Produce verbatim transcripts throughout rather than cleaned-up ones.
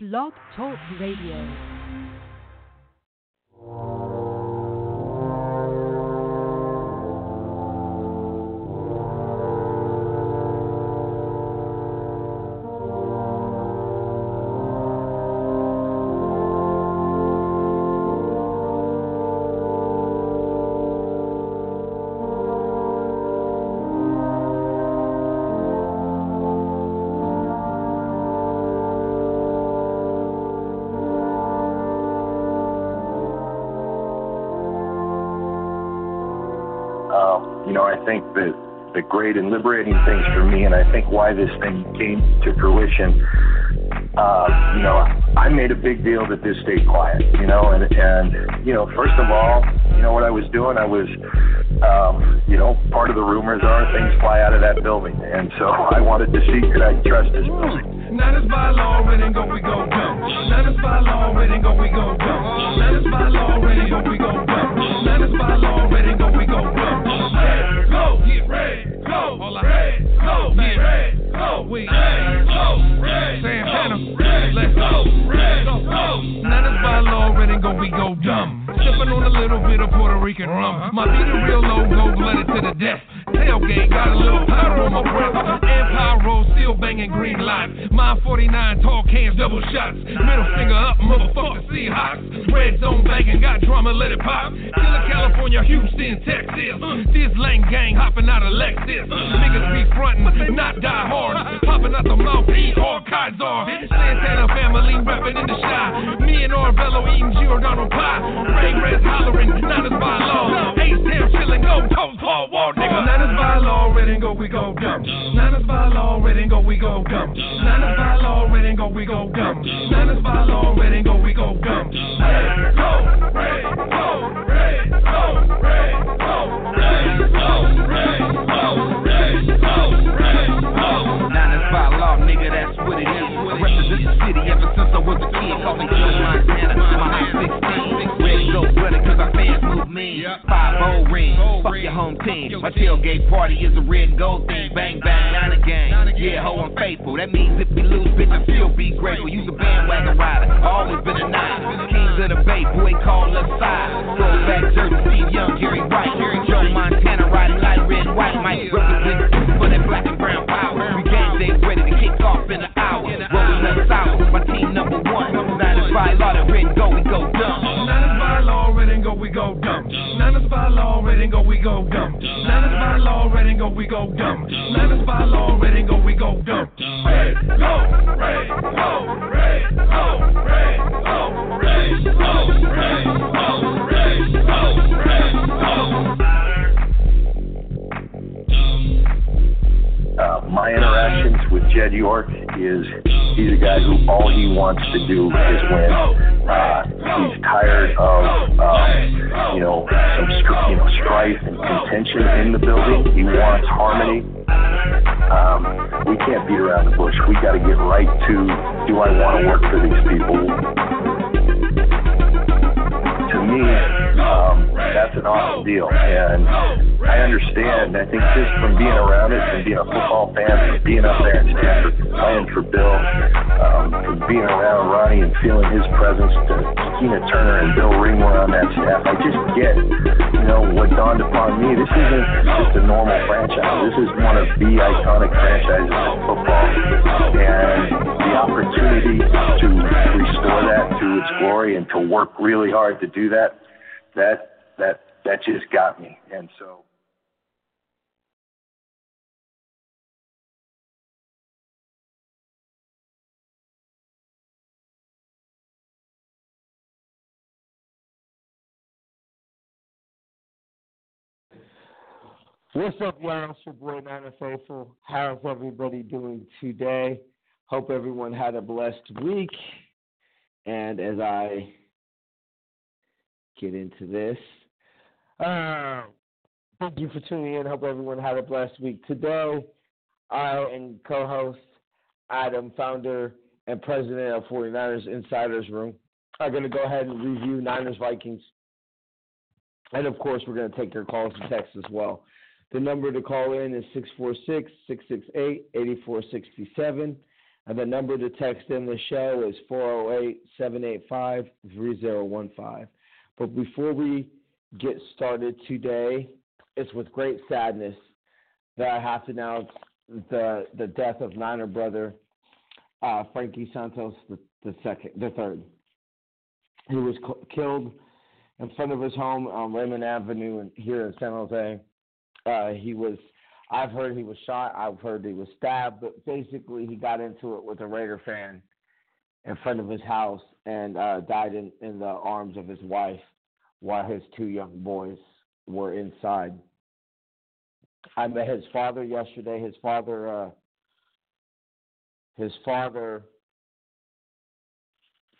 Blog Talk Radio. I think that the great and liberating things for me, and I think why this thing came to fruition, uh, you know, I made a big deal that this stayed quiet, you know, and, and you know, first of all, you know, what I was doing, I was, um, you know, part of the rumors are things fly out of that building, and so I wanted to see could I trust this building. Niners by law, when they go, we go, go. Niners by law, when they go, we go, go. Niners by law, when they go, we go, go. Niners by law, when they go, we go, go. Red, go, get red, go, red, go, get red, go, we red, go, red, Santana, let's go, red, go. Niners by law, when they go, we go, dumb. Sipping on a little bit of Puerto Rican rum. My beat is real low, go blooded to the death. Tailgate got a little powder on my breath. Empire Row still banging green lights. Mine forty-nine tall cans, double shots. Middle finger up, motherfucker Seahawks. Red zone banging, got drama, let it pop. Killer California, Houston, Texas. This lame gang hopping out of Lexus. Niggas be frontin', not die hard. Popping out the mouthpiece, all kinds are. Santana family rapping in the shot. Me and Orvello eating Giordano pie. Ray Red's hollering, Niners by law. Ace Town chillin', go post Paul Wall, nigga. Niners by law, red and go, we go dumb. Niners by law, red and go, we go dumb. Niners by law, red and go, we go dumb. Niners by law, red and go, we go dumb. Red, go, red, go, red, go, red, go, red, go, red, go, red, go, red, go. Niners by law, nigga, that's what it is. Represent the city ever since I was a kid. Call me Joe Montana, my sixteen. Red, go, brother, cause our fans move me. five oh ring, fuck your home team. My tailgate party is a red and gold thing. Bang, bang, nine again. Yeah, ho, I'm faithful. That means if we lose, bitch, I still be grateful. You's a bandwagon rider, always been a nine. Kings of the Bay, boy, call us side. Throw back jersey, Steve Young, Jerry White. Joe Montana riding light, red, white. Mike represent for that black and brown power. We game day ready to kick off in an hour. Rolling us out, my team number one. Niners by law, that red and gold, we go dumb. Niners by law, red and gold, we go dumb. Niners by law, red and gold, we go dumb. Niners by law, red and go, we go dumb. Niners by law, red and go, we go dumb. Red, go, red, go, red, go, red, go, red, go, red, go, red, go, red, go. Uh, my interactions with Jed York is he's a guy who all he wants to do is win. Uh, he's tired of, um, you know, some str- you know, strife and contention in the building. He wants harmony. Um, we can't beat around the bush. We got to get right to, do I want to work for these people? To me, um, that's an awesome deal. And I understand. I think just from being around it, from being a football fan, from being up there in Stanford, playing for Bill, um, from being around Ronnie and feeling his presence, to Tina Turner and Bill Ring were on that staff. I just get, you know, what dawned upon me. This isn't just a normal franchise. This is one of the iconic franchises in football, and the opportunity to restore that to its glory and to work really hard to do that, that, that, that just got me, and so. What's up, y'all? It's your boy, Niner Faithful. How's everybody doing today? Hope everyone had a blessed week. And as I get into this, uh, thank you for tuning in. Hope everyone had a blessed week today. I am co-host Adam, founder and president of forty-niners Insiders Room, are going to go ahead and review Niners-Vikings. And, of course, we're going to take your calls and texts as well. The number to call in is six four six, six six eight, eight four six seven. And the number to text in the show is four oh eight, seven eight five, three oh one five. But before we get started today, it's with great sadness that I have to announce the the death of Niner brother uh, Frankie Santos the, the second, the third. He was co- killed in front of his home on Raymond Avenue in, here in San Jose. Uh, he was. I've heard he was shot. I've heard he was stabbed. But basically, he got into it with a Raider fan in front of his house and uh, died in, in the arms of his wife while his two young boys were inside. I met his father yesterday. His father, uh, his father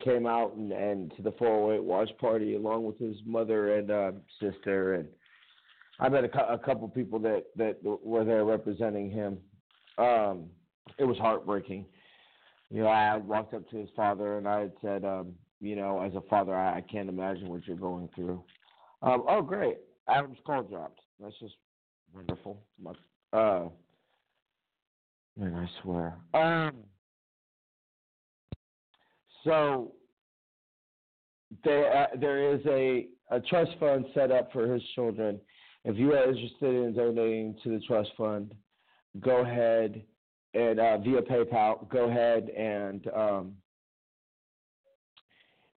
came out and, and to the four oh eight watch party along with his mother and uh, sister, and I met a, a couple people that, that were there representing him. Um, it was heartbreaking. You know, I walked up to his father and I had said, um, you know, as a father, I, I can't imagine what you're going through. Um, oh, great. Adam's call dropped. That's just wonderful. Uh, man, I swear. Um, so there, uh, there is a, a trust fund set up for his children. If you are interested in donating to the trust fund, go ahead and uh, via PayPal, go ahead and um,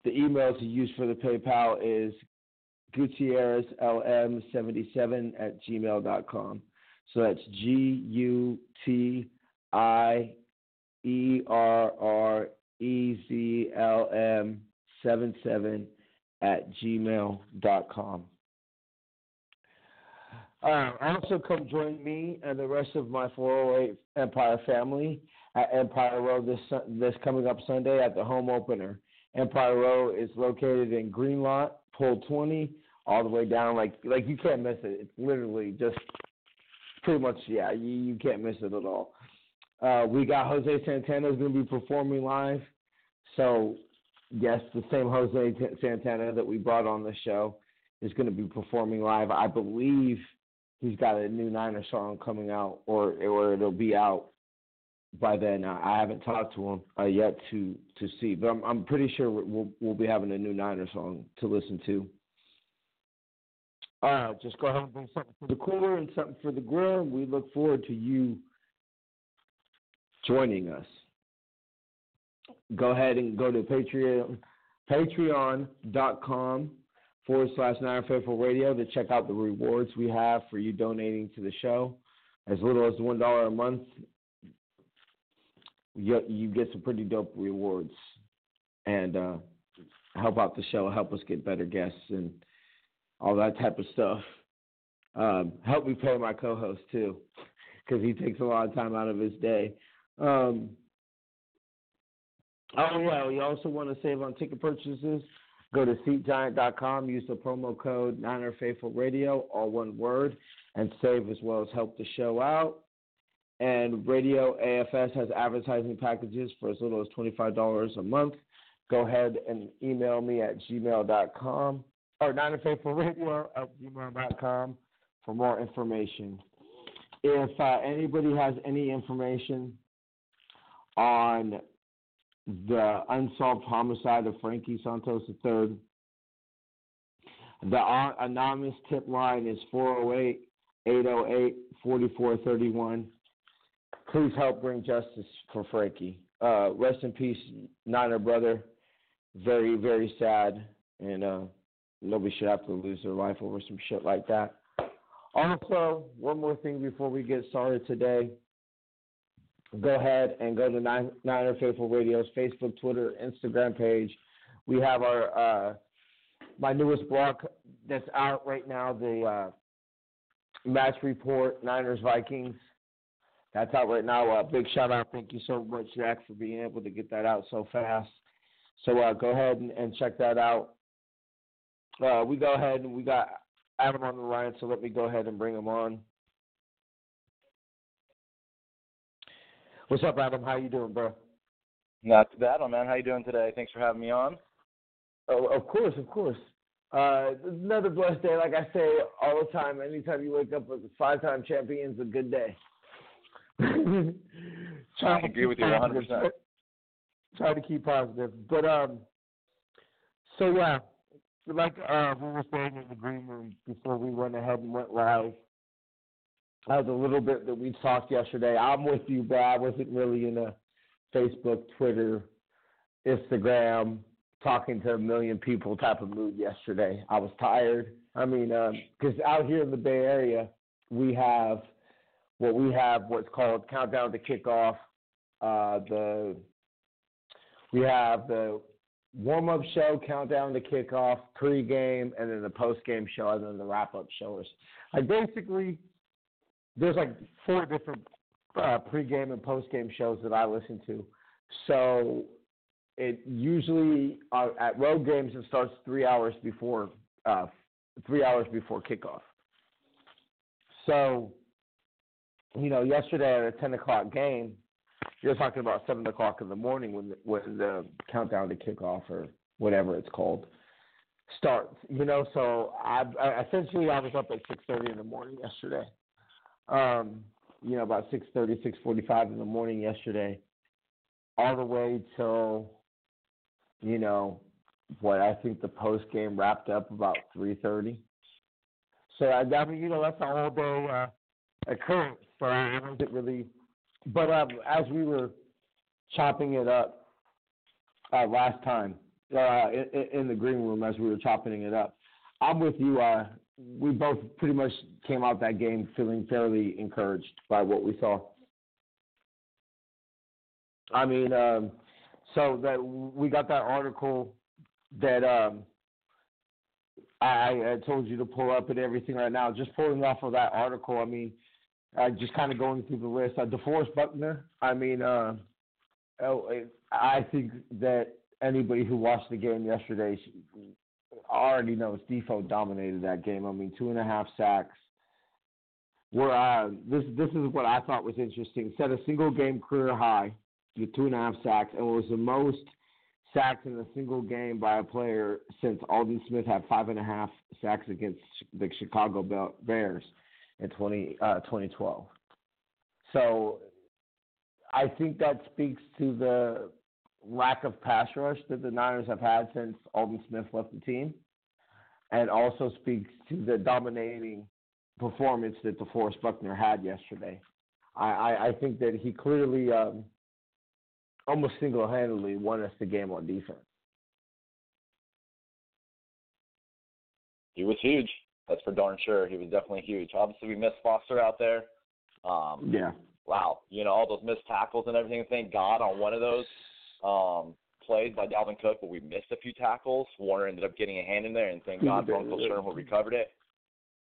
the email to use for the PayPal is Gutierrez L M seventy-seven at gmail dot com. So that's G U T I E R R E Z L M seventy-seven at gmail dot com. Uh, also, come join me and the rest of my four oh eight Empire family at Empire Row this this coming up Sunday at the home opener. Empire Row is located in Green Lot, Pole twenty, all the way down. Like like you can't miss it. It's literally just pretty much yeah. You, you can't miss it at all. Uh, we got Jose Santana is going to be performing live. So yes, the same Jose T- Santana that we brought on the show is going to be performing live. I believe he's got a new Niner song coming out, or or it'll be out by then. I haven't talked to him uh, yet to, to see, but I'm I'm pretty sure we'll we'll be having a new Niner song to listen to. All right, just go ahead and bring something for the cooler and something for the grill. We look forward to you joining us. Go ahead and go to Patreon Patreon dot com. forward slash Niner Faithful Radio to check out the rewards we have for you donating to the show. As little as one dollar a month, you, you get some pretty dope rewards and uh, help out the show, help us get better guests and all that type of stuff. Um, help me pay my co-host, too, because he takes a lot of time out of his day. Um, oh, well, you also want to save on ticket purchases. Go to Seat Giant dot com, use the promo code Niner Faithful Radio, all one word, and save as well as help the show out. And Radio A F S has advertising packages for as little as twenty-five dollars a month. Go ahead and email me at gmail dot com or Niner Faithful Radio at gmail dot com for more information. If uh, anybody has any information on the unsolved homicide of Frankie Santos the third. The anonymous tip line is four oh eight, eight oh eight, four four three one. Please help bring justice for Frankie. Uh, rest in peace, Niner brother. Very, very sad. And uh, nobody should have to lose their life over some shit like that. Also, one more thing before we get started today. Go ahead and go to Niner Faithful Radio's Facebook, Twitter, Instagram page. We have our uh, my newest blog that's out right now, the uh, match report, Niners Vikings. That's out right now. Uh, big shout out. Thank you so much, Jack, for being able to get that out so fast. So uh, go ahead and, and check that out. Uh, we go ahead and we got Adam on the line, so let me go ahead and bring him on. What's up, Adam? How you doing, bro? Not too bad, man. How you doing today? Thanks for having me on. Oh, of course, of course. Uh, another blessed day. Like I say all the time, anytime you wake up with a five-time champion, it's a good day. I agree with you one hundred percent. try to keep positive. But um, so yeah, like uh, we were saying in the green room before we went ahead and went live, as a little bit that we talked yesterday, I'm with you, but I wasn't really in a Facebook, Twitter, Instagram, talking to a million people type of mood yesterday. I was tired. I mean, because um, out here in the Bay Area, we have what we have what's called Countdown to Kickoff. Uh, the we have the warm-up show, Countdown to Kickoff, pregame, and then the post-game show, and then the wrap-up show. Like basically, there's like four different uh, pregame and post-game shows that I listen to. So it usually uh, at road games it starts three hours before uh, three hours before kickoff. So, you know, yesterday at a ten o'clock game, you're talking about seven o'clock in the morning when the, when the countdown to kickoff or whatever it's called starts, you know. So I, I essentially I was up at six thirty in the morning yesterday, um, you know, about six thirty, six forty-five in the morning yesterday, all the way till, you know, what I think the post game wrapped up about three thirty. So, I, I mean, you know, that's a whole day uh, occurrence. So I wasn't really, but um, as we were chopping it up uh, last time uh, in, in the green room, as we were chopping it up, I'm with you. Uh, we both pretty much came out that game feeling fairly encouraged by what we saw. I mean, um, so that we got that article that um, I, I told you to pull up and everything right now. Just pulling off of that article, I mean, uh, just kind of going through the list. Uh, DeForest Buckner, I mean, uh, I think that anybody who watched the game yesterday already knows Defo dominated that game. I mean, two and a half sacks. We're, uh, this, this is what I thought was interesting. Set a single game career high. The two and a half sacks, and was the most sacks in a single game by a player since Aldon Smith had five and a half sacks against the Chicago Bears in twenty twelve. So I think that speaks to the lack of pass rush that the Niners have had since Aldon Smith left the team, and also speaks to the dominating performance that DeForest Buckner had yesterday. I, I, I think that he clearly um, – almost single-handedly won us the game on defense. He was huge. That's for darn sure. He was definitely huge. Obviously, we missed Foster out there. Um, yeah. Wow. You know, all those missed tackles and everything. Thank God on one of those um, plays by Dalvin Cook, but we missed a few tackles. Warner ended up getting a hand in there, and thank God Bronco Shurnhill recovered it.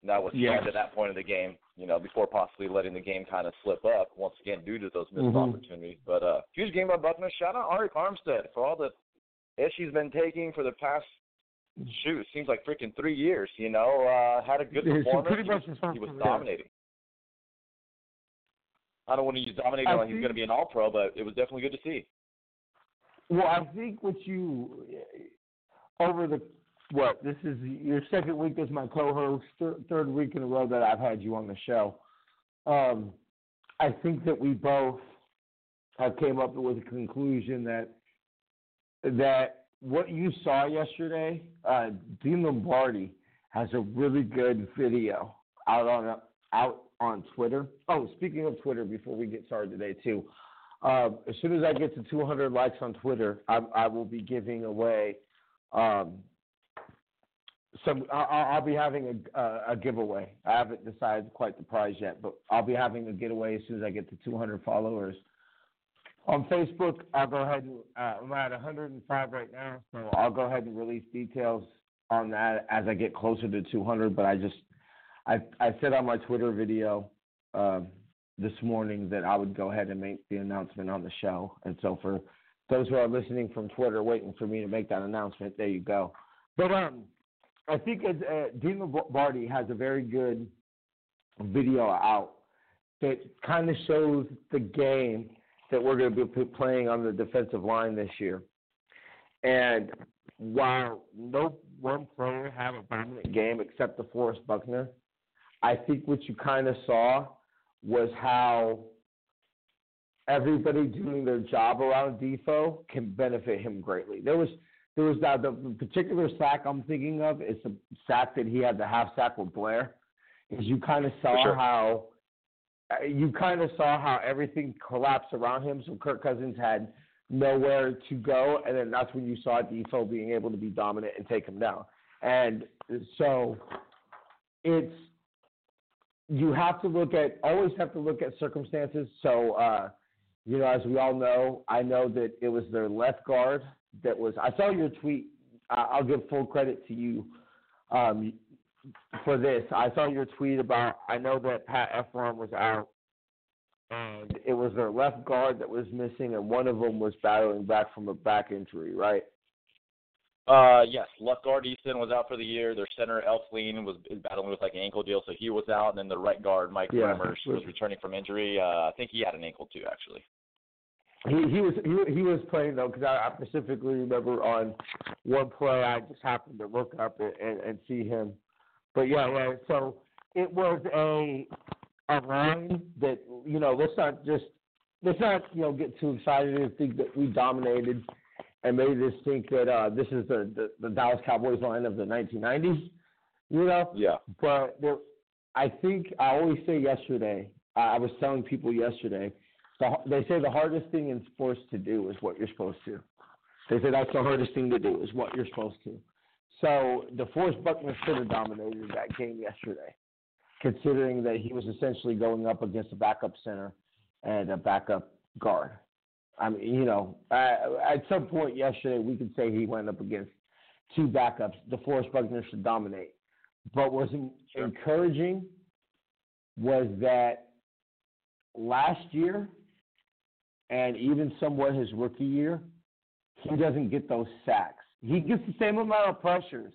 And that was yes. at that point of the game, you know, before possibly letting the game kind of slip up, once again, due to those missed mm-hmm. opportunities. But uh, huge game by Buckner. Shout out Arik Armstead for all the hits he's been taking for the past, shoot, it seems like freaking three years, you know. Uh, had a good it's performance. Pretty much he was dominating. I don't want to use dominating I like think, he's going to be an all-pro, but it was definitely good to see. Well, I think what you, over the What, this is your second week as my co-host, th- third week in a row that I've had you on the show. Um, I think that we both have came up with a conclusion that that what you saw yesterday, uh, Dean Lombardi has a really good video out on uh, out on Twitter. Oh, speaking of Twitter, before we get started today too, uh, as soon as I get to two hundred likes on Twitter, I, I will be giving away. Um, So I'll be having a, uh, a giveaway. I haven't decided quite the prize yet, but I'll be having a giveaway as soon as I get to two hundred followers. On Facebook, I'll go ahead and uh, I'm at one hundred five right now, so I'll go ahead and release details on that as I get closer to two hundred. But I just I, I said on my Twitter video um, this morning that I would go ahead and make the announcement on the show. And so for those who are listening from Twitter waiting for me to make that announcement, there you go. But um. I think as, uh, Dean Lombardi has a very good video out that kind of shows the game that we're going to be playing on the defensive line this year. And while no one player had a dominant game except DeForest Buckner, I think what you kind of saw was how everybody doing their job around Defo can benefit him greatly. There was there was that, the particular sack I'm thinking of is the sack that he had, the half sack with Blair. Is you kind of saw sure. how you kind of saw how everything collapsed around him. So Kirk Cousins had nowhere to go, and then that's when you saw Defo being able to be dominant and take him down. And so it's you have to look at always have to look at circumstances. So uh, you know, as we all know, I know that it was their left guard that was. I saw your tweet. I'll give full credit to you um, for this. I saw your tweet about. I know that Pat Efron was out. And it was their left guard that was missing, and one of them was battling back from a back injury, right? Uh, yes. Left guard Easton was out for the year. Their center, Elflein, was battling with like an ankle deal, so he was out. And then the right guard, Mike yeah. Remmers, was returning from injury. Uh, I think he had an ankle too, actually. He, he was he, he was playing, though, because I, I specifically remember on one play I just happened to look up and, and, and see him. But, yeah, right. So it was a – a line that, you know, let's not just, let's not, you know, get too excited and think that we dominated and made us think that uh, this is the, the, the Dallas Cowboys line of the nineteen nineties, you know? Yeah. But there, I think I always say yesterday, I, I was telling people yesterday, the, they say the hardest thing in sports to do is what you're supposed to. They say that's the hardest thing to do is what you're supposed to. So DeForest Buckner should have dominated that game yesterday, considering that he was essentially going up against a backup center and a backup guard. I mean, you know, uh, at some point yesterday, we could say he went up against two backups. DeForest Buckner should dominate. But what was sure. encouraging was that last year and even somewhat his rookie year, he doesn't get those sacks. He gets the same amount of pressures,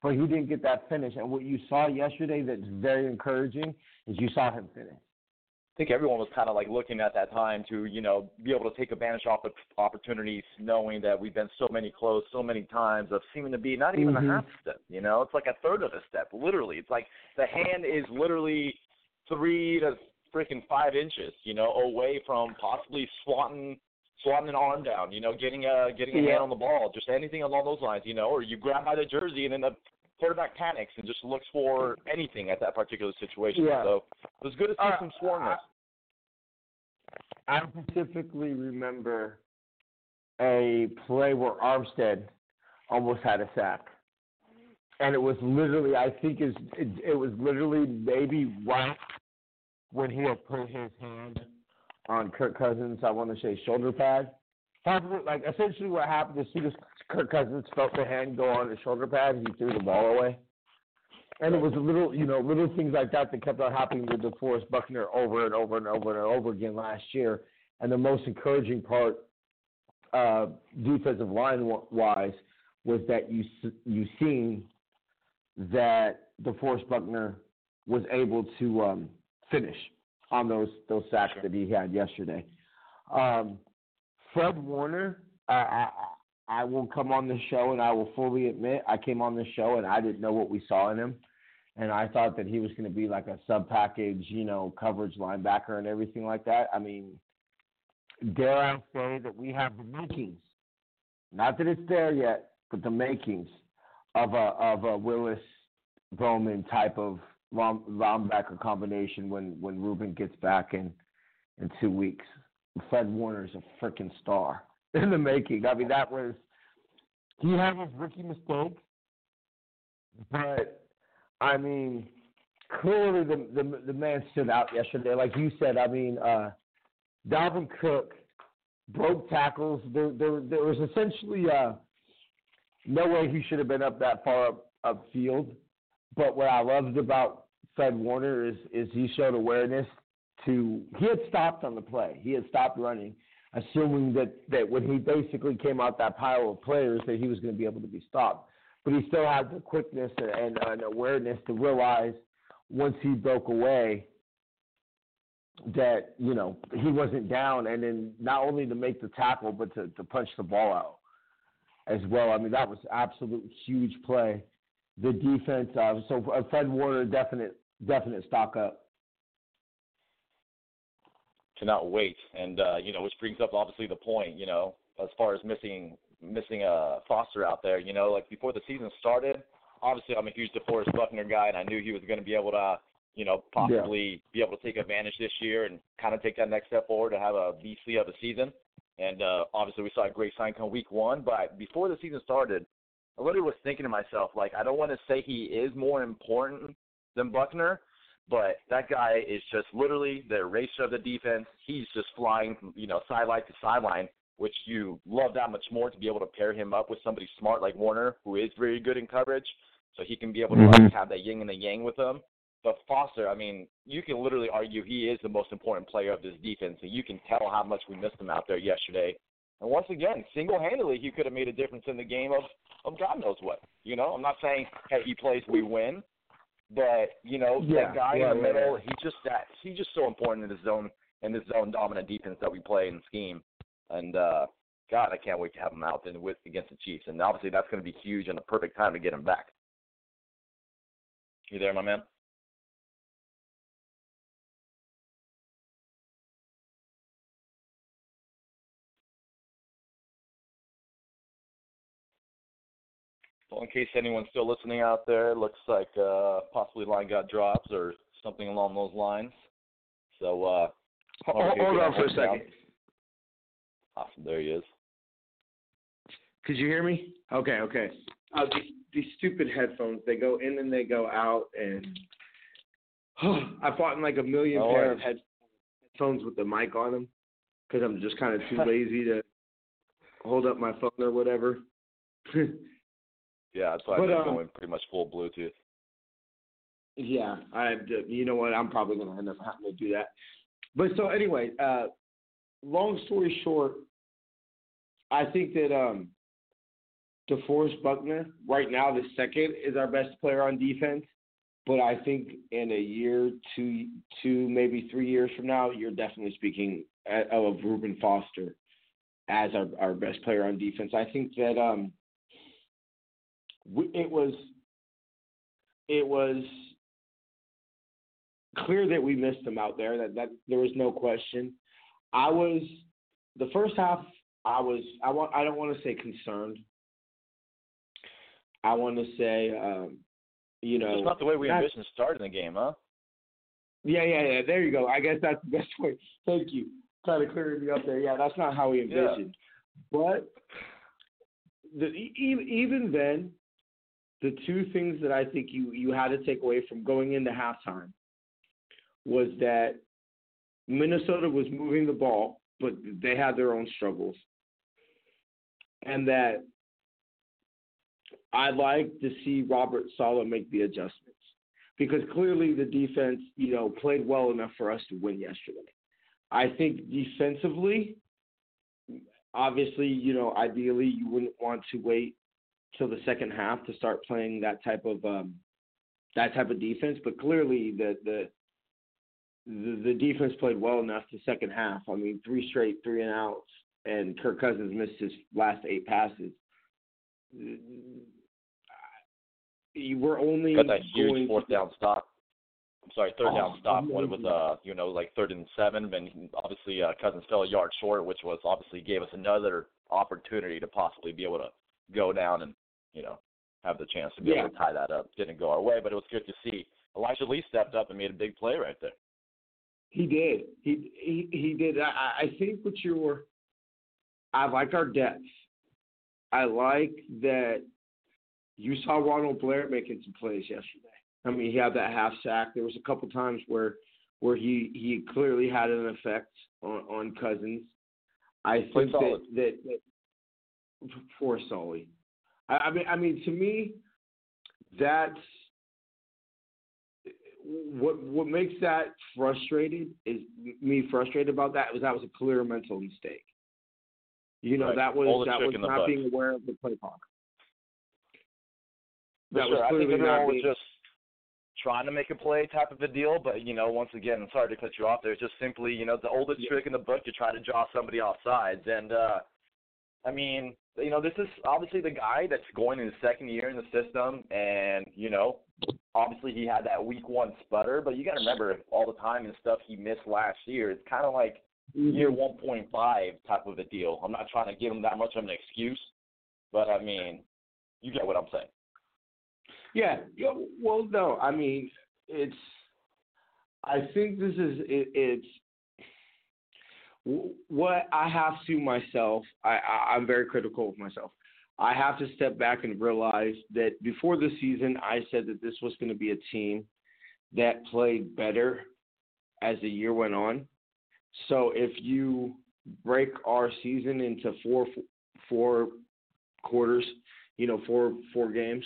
but he didn't get that finish. And what you saw yesterday that's very encouraging is you saw him finish. I think everyone was kind of like looking at that time to, you know, be able to take advantage of opportunities, knowing that we've been so many close so many times of seeming to be not even mm-hmm. a half step, you know. It's like a third of a step, literally. It's like the hand is literally three to freaking five inches, you know, away from possibly swatting – swatting an arm down, you know, getting a getting a yeah. hand on the ball, just anything along those lines, you know, or you grab by the jersey and then the quarterback panics and just looks for anything at that particular situation. Yeah. So it was good to see uh, some swarmness. I, I specifically remember a play where Armstead almost had a sack. And it was literally, I think it, it, it was literally maybe right when he had put his hand on Kirk Cousins, I want to say shoulder pad. Like, essentially what happened as soon as Kirk Cousins felt the hand go on his shoulder pad, he threw the ball away. And it was little, you know, little things like that that kept on happening with DeForest Buckner over and over and over and over again last year. And the most encouraging part, uh, defensive line-wise, was that you you seen that DeForest Buckner was able to um, finish on those those sacks that he had yesterday. Um, Fred Warner, I, I, I will come on the show and I will fully admit I came on the show and I didn't know what we saw in him. And I thought that he was going to be like a sub-package, you know, coverage linebacker and everything like that. I mean, dare I say that we have the makings. Not that it's there yet, but the makings of a, of a Willis Bowman type of linebacker combination when, when Ruben gets back in in two weeks. Fred Warner is a freaking star in the making. I mean, that was – he had his rookie mistake, but, I mean, clearly the, the the man stood out yesterday. Like you said, I mean, uh, Dalvin Cook broke tackles. There, there, there was essentially uh, no way he should have been up that far up, upfield. But what I loved about Fred Warner is is he showed awareness to – he had stopped on the play. He had stopped running, assuming that, that when he basically came out that pile of players that he was going to be able to be stopped. But he still had the quickness and, and awareness to realize once he broke away that, you know, he wasn't down, and then not only to make the tackle but to, to punch the ball out as well. I mean, that was absolute huge play. The defense, uh, so Fred Warner, definite, definite stock up. cannot wait. And, uh, you know, which brings up obviously the point, you know, as far as missing missing uh, Foster out there, you know, like before the season started, obviously I'm a huge DeForest Buckner guy, and I knew he was going to be able to, you know, possibly yeah. be able to take advantage this year and kind of take that next step forward to have a beastly of a season. And uh, obviously we saw a great sign come week one. But before the season started, I really was thinking to myself, like, I don't want to say he is more important than Buckner, but that guy is just literally the erasure of the defense. He's just flying, you know, sideline to sideline, which you love that much more to be able to pair him up with somebody smart like Warner, who is very good in coverage, so he can be able to mm-hmm. like, have that yin and the yang with him. But Foster, I mean, you can literally argue he is the most important player of this defense, and you can tell how much we missed him out there yesterday. And once again, single-handedly, he could have made a difference in the game of, of God knows what. You know, I'm not saying, hey, he plays, we win. But, you know, yeah, that guy yeah, in the yeah, middle, yeah. he just that he's just so important in this zone, in this zone-dominant defense that we play in the scheme. And, uh, God, I can't wait to have him out in, with against the Chiefs. And obviously that's going to be huge and the perfect time to get him back. You there, my man? Well, in case anyone's still listening out there, looks like uh, possibly line got dropped or something along those lines. So uh, hold, hold on for a second. Down. Awesome, there he is. Could you hear me? Okay, okay. Uh, these, these stupid headphones—they go in and they go out, and oh, I bought in like a million oh, pair right. of headphones with the mic on them because I'm just kind of too lazy to hold up my phone or whatever. Yeah, that's why I'm um, going pretty much full Bluetooth. Yeah, I. You know what? I'm probably going to end up having to do that. But so anyway, uh, long story short, I think that um, DeForest Buckner right now, the second, is our best player on defense. But I think in a year, two, two, maybe three years from now, you're definitely speaking of Ruben Foster as our, our best player on defense. I think that. Um, It was it was clear that we missed him out there, that, that there was no question. I was – the first half, I was – I want I don't want to say concerned. I want to say, um, you know – It's not the way we envisioned starting the game, huh? Yeah, yeah, yeah. There you go. I guess that's the best way. Thank you. Kind of clearing me up there. Yeah, that's not how we envisioned. Yeah. But the, even then – the two things that I think you, you had to take away from going into halftime was that Minnesota was moving the ball, but they had their own struggles. And that I'd like to see Robert Saleh make the adjustments because clearly the defense, you know, played well enough for us to win yesterday. I think defensively, obviously, you know, ideally you wouldn't want to wait till the second half to start playing that type of um, that type of defense, but clearly the, the the the defense played well enough the second half. I mean, three straight three and outs, and Kirk Cousins missed his last eight passes. You were only got that huge fourth down stop. I'm sorry, third down oh, stop. What it was, uh, you know, like third and seven, and obviously uh, Cousins fell a yard short, which was obviously gave us another opportunity to possibly be able to go down and, you know, have the chance to be yeah. able to tie that up. Didn't go our way, but it was good to see. Elijah Lee stepped up and made a big play right there. He did. He he, he did. I, I think what you were – I like our depth. I like that you saw Ronald Blair making some plays yesterday. I mean, he had that half sack. There was a couple times where where he, he clearly had an effect on, on Cousins. I think that, that, that – Poor Sully. I, I mean, I mean, to me, that's what what makes that frustrated is me frustrated about that was that was a clear mental mistake. You know, right. that was that was not being aware of the play clock. That sure. was clearly I think not being... just trying to make a play type of a deal. But you know, once again, I'm sorry to cut you off there. It's just simply, you know, the oldest yeah. trick in the book to try to draw somebody off sides, and uh, I mean. You know, this is obviously the guy that's going in his second year in the system, and, you know, obviously he had that week one sputter, but you got to remember all the time and stuff he missed last year. It's kind of like year one point five type of a deal. I'm not trying to give him that much of an excuse, but, I mean, you get what I'm saying. Yeah. Well, no, I mean, it's – I think this is it, – it's – what I have to myself, I, I, I'm very critical of myself. I have to step back and realize that before the season, I said that this was going to be a team that played better as the year went on. So if you break our season into four four quarters, you know, four four games,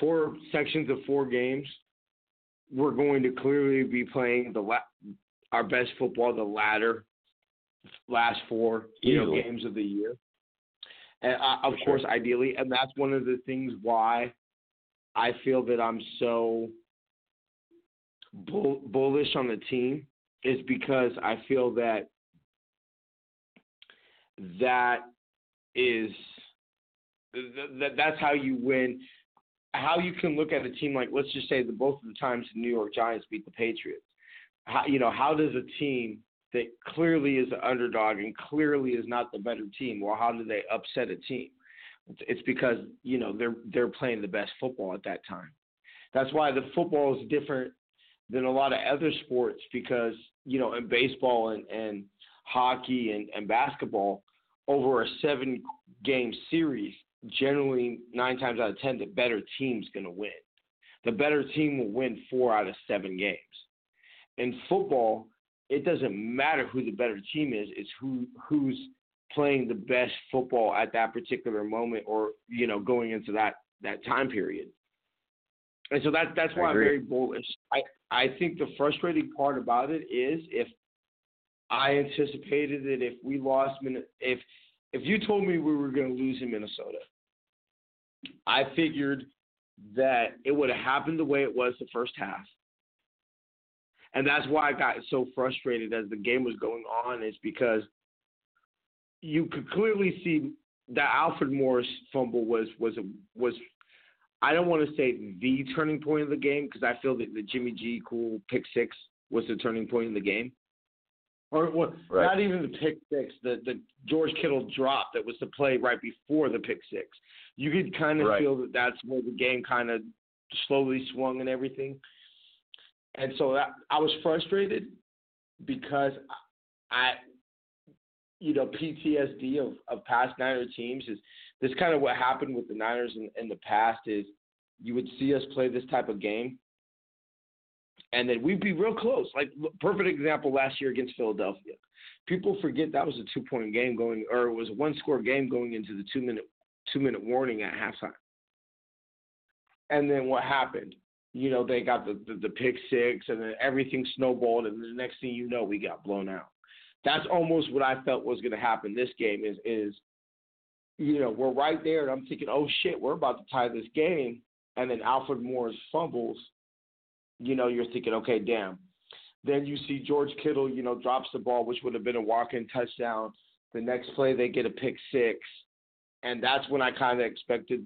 four sections of four games, we're going to clearly be playing the la- our best football the latter last four you know, games of the year. And I, of course, ideally, and that's one of the things why I feel that I'm so bull, bullish on the team, is because I feel that that is that that's how you win. How you can look at a team like, let's just say, the both of the times the New York Giants beat the Patriots. How, you know, how does a team that clearly is an underdog and clearly is not the better team, well, how do they upset a team? It's because, you know, they're they're playing the best football at that time. That's why the football is different than a lot of other sports, because, you know, in baseball and, and hockey and, and basketball, over a seven-game series, generally nine times out of ten, the better team's going to win. The better team will win four out of seven games. In football, it doesn't matter who the better team is. It's who who's playing the best football at that particular moment, or, you know, going into that, that time period. And so that that's why I'm very bullish. I, I think the frustrating part about it is, if I anticipated that if we lost – if if you told me we were going to lose in Minnesota, I figured that it would have happened the way it was the first half. And that's why I got so frustrated as the game was going on, is because you could clearly see that Alfred Morris fumble was was a, was I don't want to say the turning point of the game, because I feel that the Jimmy G cool pick six was the turning point of the game, or well, right. not even the pick six, the the George Kittle drop that was the play right before the pick six. You could kind of right. feel that that's where the game kind of slowly swung and everything. And so that, I was frustrated because I, you know, P T S D of, of past Niner teams is this kind of what happened with the Niners in, in the past, is you would see us play this type of game, and then we'd be real close. Like, perfect example last year against Philadelphia. People forget that was a two-point game going – or it was a one-score game going into the two-minute two-minute warning at halftime. And then what happened? You know, they got the, the, the pick six, and then everything snowballed, and the next thing you know, we got blown out. That's almost what I felt was going to happen this game is, is, you know, we're right there, and I'm thinking, oh, shit, we're about to tie this game, and then Alfred Morris fumbles. You know, you're thinking, okay, damn. Then you see George Kittle, you know, drops the ball, which would have been a walk-in touchdown. The next play, they get a pick six, and that's when I kind of expected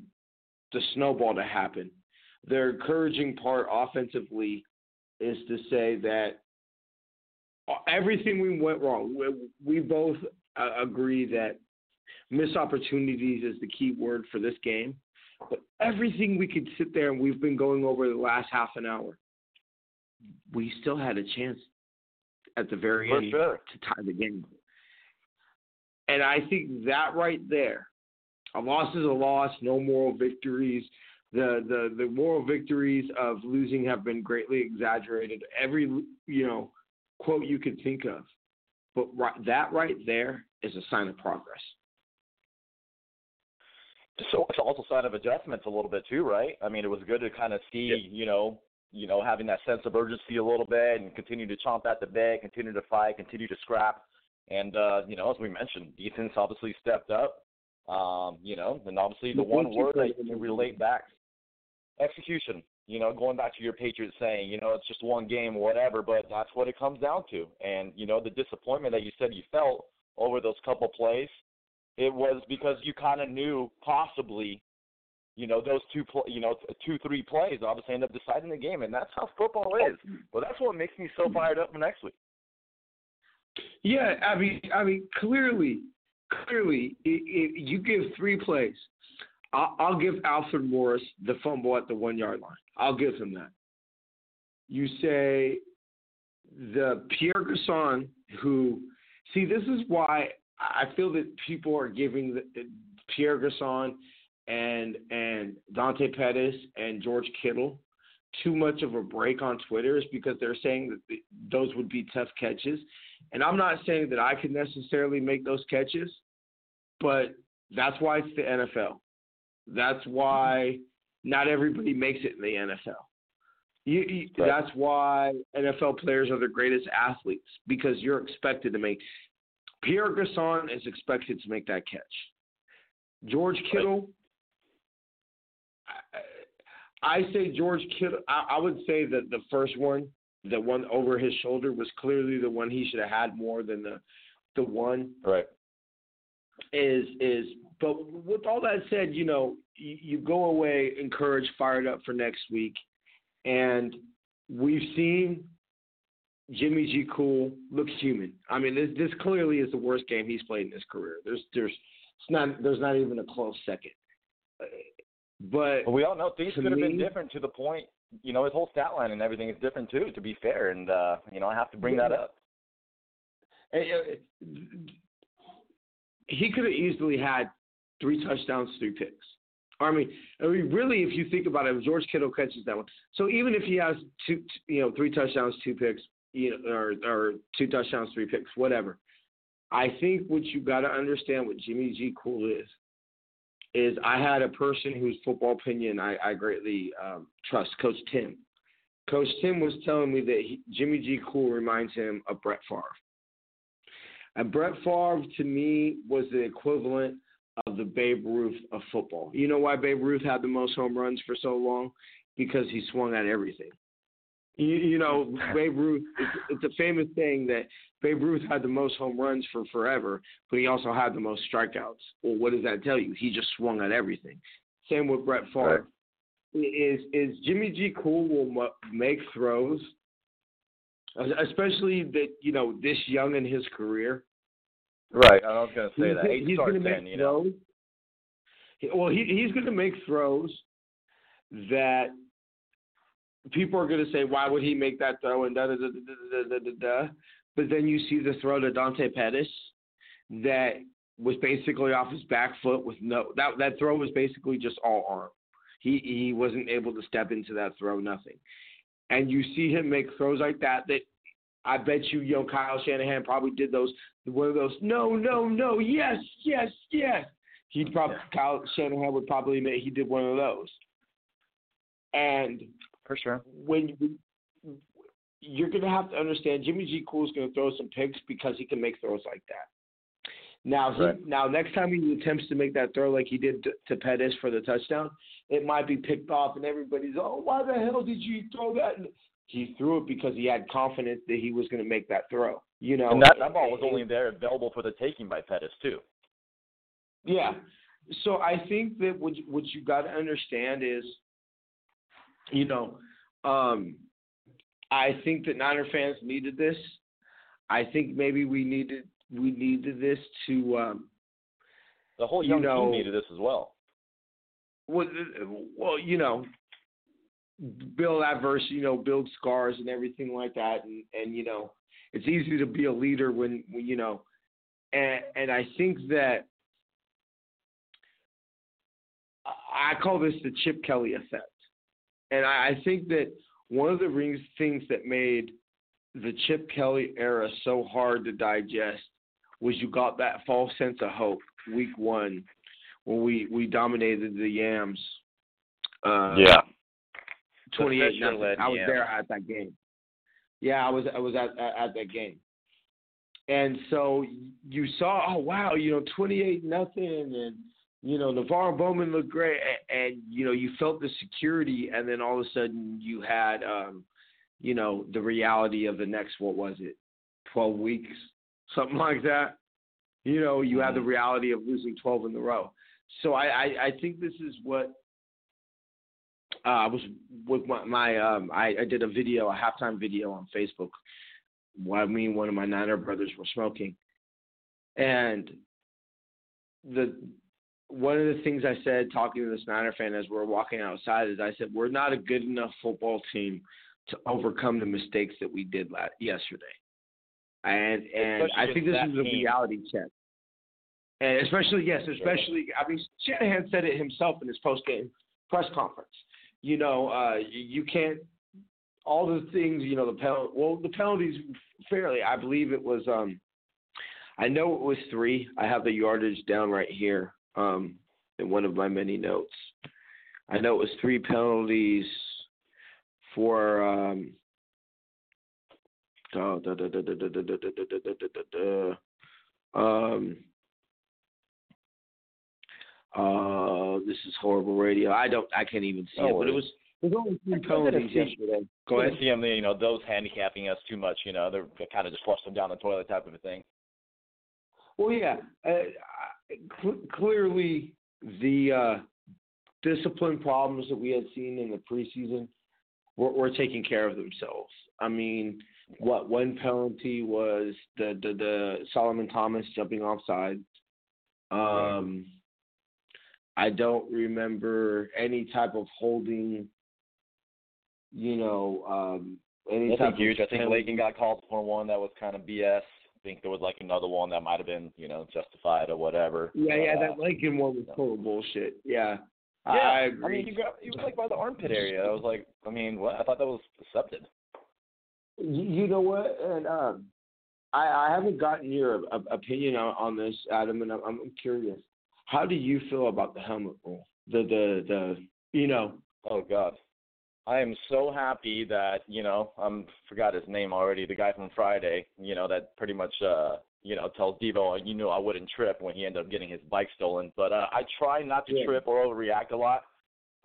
the snowball to happen. Their encouraging part offensively is to say that everything we went wrong, we, we both uh, agree that missed opportunities is the key word for this game. But everything we could sit there and we've been going over the last half an hour, we still had a chance at the very end sure. to tie the game. And I think that right there, a loss is a loss, no moral victories. The, the the moral victories of losing have been greatly exaggerated. Every, you know, quote you could think of. But right, that right there is a sign of progress. So it's also a sign of adjustments a little bit too, right? I mean, it was good to kind of see, yeah. you know, you know, having that sense of urgency a little bit and continue to chomp at the bit, continue to fight, continue to scrap. And, uh, you know, as we mentioned, defense obviously stepped up. Um, you know, and obviously the one word that you can relate back. Execution, you know, going back to your Patriots saying, you know, it's just one game, whatever, but that's what it comes down to. And, you know, the disappointment that you said you felt over those couple plays, it was because you kind of knew possibly, you know, those two, pl- you know, two, three plays obviously end up deciding the game, and that's how football is. But that's what makes me so fired up for next week. Yeah, I mean, I mean, clearly, clearly, it, it, you give three plays. I'll, I'll give Alfred Morris the fumble at the one yard line. I'll give him that. You say the Pierre Garçon, who see this is why I feel that people are giving the, the Pierre Garçon and and Dante Pettis and George Kittle too much of a break on Twitter, is because they're saying that the, those would be tough catches. And I'm not saying that I can necessarily make those catches, but that's why it's the N F L. That's why not everybody makes it in the N F L. You, you, right. That's why N F L players are the greatest athletes, because you're expected to make – Pierre Garçon is expected to make that catch. George Kittle, right. I, I say George Kittle – I would say that the first one, the one over his shoulder, was clearly the one he should have had more than the the one. Right. Is is but with all that said, you know, you, you go away encouraged, fired up for next week, and we've seen Jimmy G. Cool look human. I mean, this this clearly is the worst game he's played in his career. There's there's it's not there's not even a close second. But well, we all know things could have me, been different, to the point, you know, his whole stat line and everything is different too, to be fair, and uh, you know, I have to bring yeah. that up. It, it, He could have easily had three touchdowns, three picks. I mean, I mean, really, if you think about it, George Kittle catches that one. So even if he has two, you know, three touchdowns, two picks, you know, or, or two touchdowns, three picks, whatever. I think what you got to understand what Jimmy G. Cool is, is I had a person whose football opinion I, I greatly um, trust, Coach Tim. Coach Tim was telling me that he, Jimmy G. Cool reminds him of Brett Favre. And Brett Favre, to me, was the equivalent of the Babe Ruth of football. You know why Babe Ruth had the most home runs for so long? Because he swung at everything. You, you know, Babe Ruth, it's, it's a famous thing that Babe Ruth had the most home runs for forever, but he also had the most strikeouts. Well, what does that tell you? He just swung at everything. Same with Brett Favre. Right. Is, is Jimmy G. Cool will make throws, especially that, you know, this young in his career. Right. I was going to say he's, that. Eight he's going to make then, you know? throws. He, well, he, he's going to make throws that people are going to say, why would he make that throw? And da da da da da da da da. But then you see the throw to Dante Pettis that was basically off his back foot with no – that that throw was basically just all arm. He He wasn't able to step into that throw, nothing. And you see him make throws like that, that I bet you, you know, Kyle Shanahan probably did those, one of those, no, no, no, yes, yes, yes. He probably, Kyle Shanahan would probably admit he did one of those. And for sure, when you, you're going to have to understand, Jimmy G. Cool is going to throw some picks because he can make throws like that. Now, right. he, now, next time he attempts to make that throw like he did to, to Pettis for the touchdown, it might be picked off, and everybody's, oh, why the hell did you throw that? And he threw it because he had confidence that he was going to make that throw. You know, and that, that ball was only there available for the taking by Pettis too. Yeah. So I think that what, what you got to understand is, you know, um, I think that Niner fans needed this. I think maybe we needed – We needed this to um, – The whole young you know, team needed this as well. Well, well, you know, build adversity, you know, build scars and everything like that. And, and you know, it's easy to be a leader when, when you know and, – and I think that – I call this the Chip Kelly effect. And I, I think that one of the things that made the Chip Kelly era so hard to digest was you got that false sense of hope week one when we, we dominated the Yams. Uh, yeah. twenty-eight nothing. I was Yams. there at that game. Yeah, I was I was at, at at that game. And so you saw, oh, wow, you know, twenty-eight nothing, and, you know, Navarro Bowman looked great, and, and, you know, you felt the security, and then all of a sudden you had um, – you know, the reality of the next, what was it, twelve weeks, something like that. You know, you have the reality of losing twelve in a row. So I, I, I think this is what I uh, was with my, my um, I, I did a video, a halftime video on Facebook why me and one of my Niner brothers were smoking. And the one of the things I said talking to this Niner fan as we're walking outside is I said, we're not a good enough football team to overcome the mistakes that we did last, yesterday. And and especially I think this is a team. reality check. And especially, yes, especially, I mean, Shanahan said it himself in his post-game press conference. You know, uh, you, you can't, all the things, you know, the penalty, well, the penalties fairly, I believe it was, um, I know it was three. I have the yardage down right here um, in one of my many notes. I know it was three penalties for, um, oh, da, da, da, da, da, da, da, da, da, da, um, Uh, this is horrible radio. I don't. I can't even see oh, it. But it was. It was only three penalties yesterday. Go ahead. Them, you know, those handicapping us too much. You know, they're kind of just flushed them down the toilet type of a thing. Well, yeah. Uh, cl- clearly, the uh, discipline problems that we had seen in the preseason were, were taking care of themselves. I mean, what one penalty was the the, the Solomon Thomas jumping offside. Um. Yeah. I don't remember any type of holding, you know, um, any type of huge. I think Lakin got called for one that was kind of B S. I think there was like another one that might have been, you know, justified or whatever. Yeah, yeah, uh, that Lakin one was total bullshit. Yeah, yeah. I agree. I mean, he, grabbed, he was like by the armpit area. I was like, I mean, what? I thought that was accepted. You know what? And um, I, I haven't gotten your uh, opinion on, on this, Adam, and I'm, I'm curious. How do you feel about the helmet rule? The, the, the, you know. Oh, God. I am so happy that, you know, I um, forgot his name already, the guy from Friday, you know, that pretty much, uh, you know, tells Devo, you knew I wouldn't trip when he ended up getting his bike stolen. But uh, I try not to yeah. trip or overreact a lot.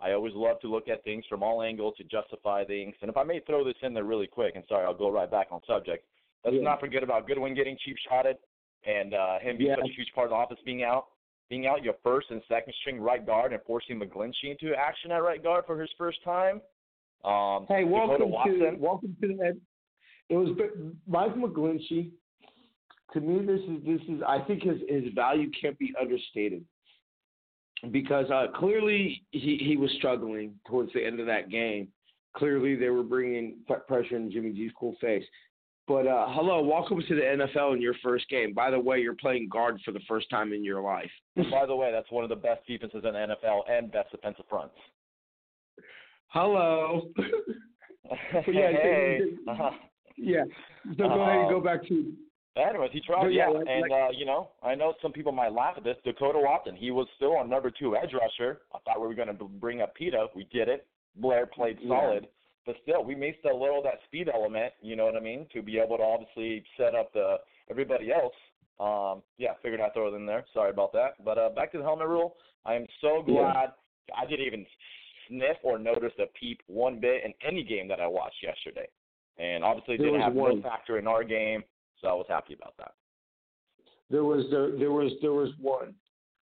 I always love to look at things from all angles to justify things. And if I may throw this in there really quick, and sorry, I'll go right back on subject. Let's yeah. not forget about Goodwin getting cheap-shotted and uh, him being yeah. such a huge part of the office being out. Being out your first and second string right guard and forcing McGlinchey into action at right guard for his first time. Um, hey, welcome to, welcome to that. It was Mike McGlinchey. To me, this is this is. I think his his value can't be understated because uh, clearly he, he was struggling towards the end of that game. Clearly, they were bringing pressure in Jimmy G's cool face. But uh, hello, welcome to the N F L in your first game. By the way, you're playing guard for the first time in your life. By the way, that's one of the best defenses in the N F L and best defensive fronts. Hello. yeah, hey. uh-huh. yeah. So uh-huh. go ahead and go back to. Anyways, he tried, yeah. yeah. And, uh, you know, I know some people might laugh at this. Dakota Watson, he was still our number two edge rusher. I thought we were going to bring up Pita. We did it. Blair played solid. Yeah. But still, we missed a little of that speed element, you know what I mean, to be able to obviously set up the everybody else. Um, yeah, figured I'd throw it in there. Sorry about that. But uh, back to the helmet rule. I am so glad yeah. I didn't even sniff or notice a peep one bit in any game that I watched yesterday. And obviously there didn't have one no factor in our game, so I was happy about that. There was there, there was there was one.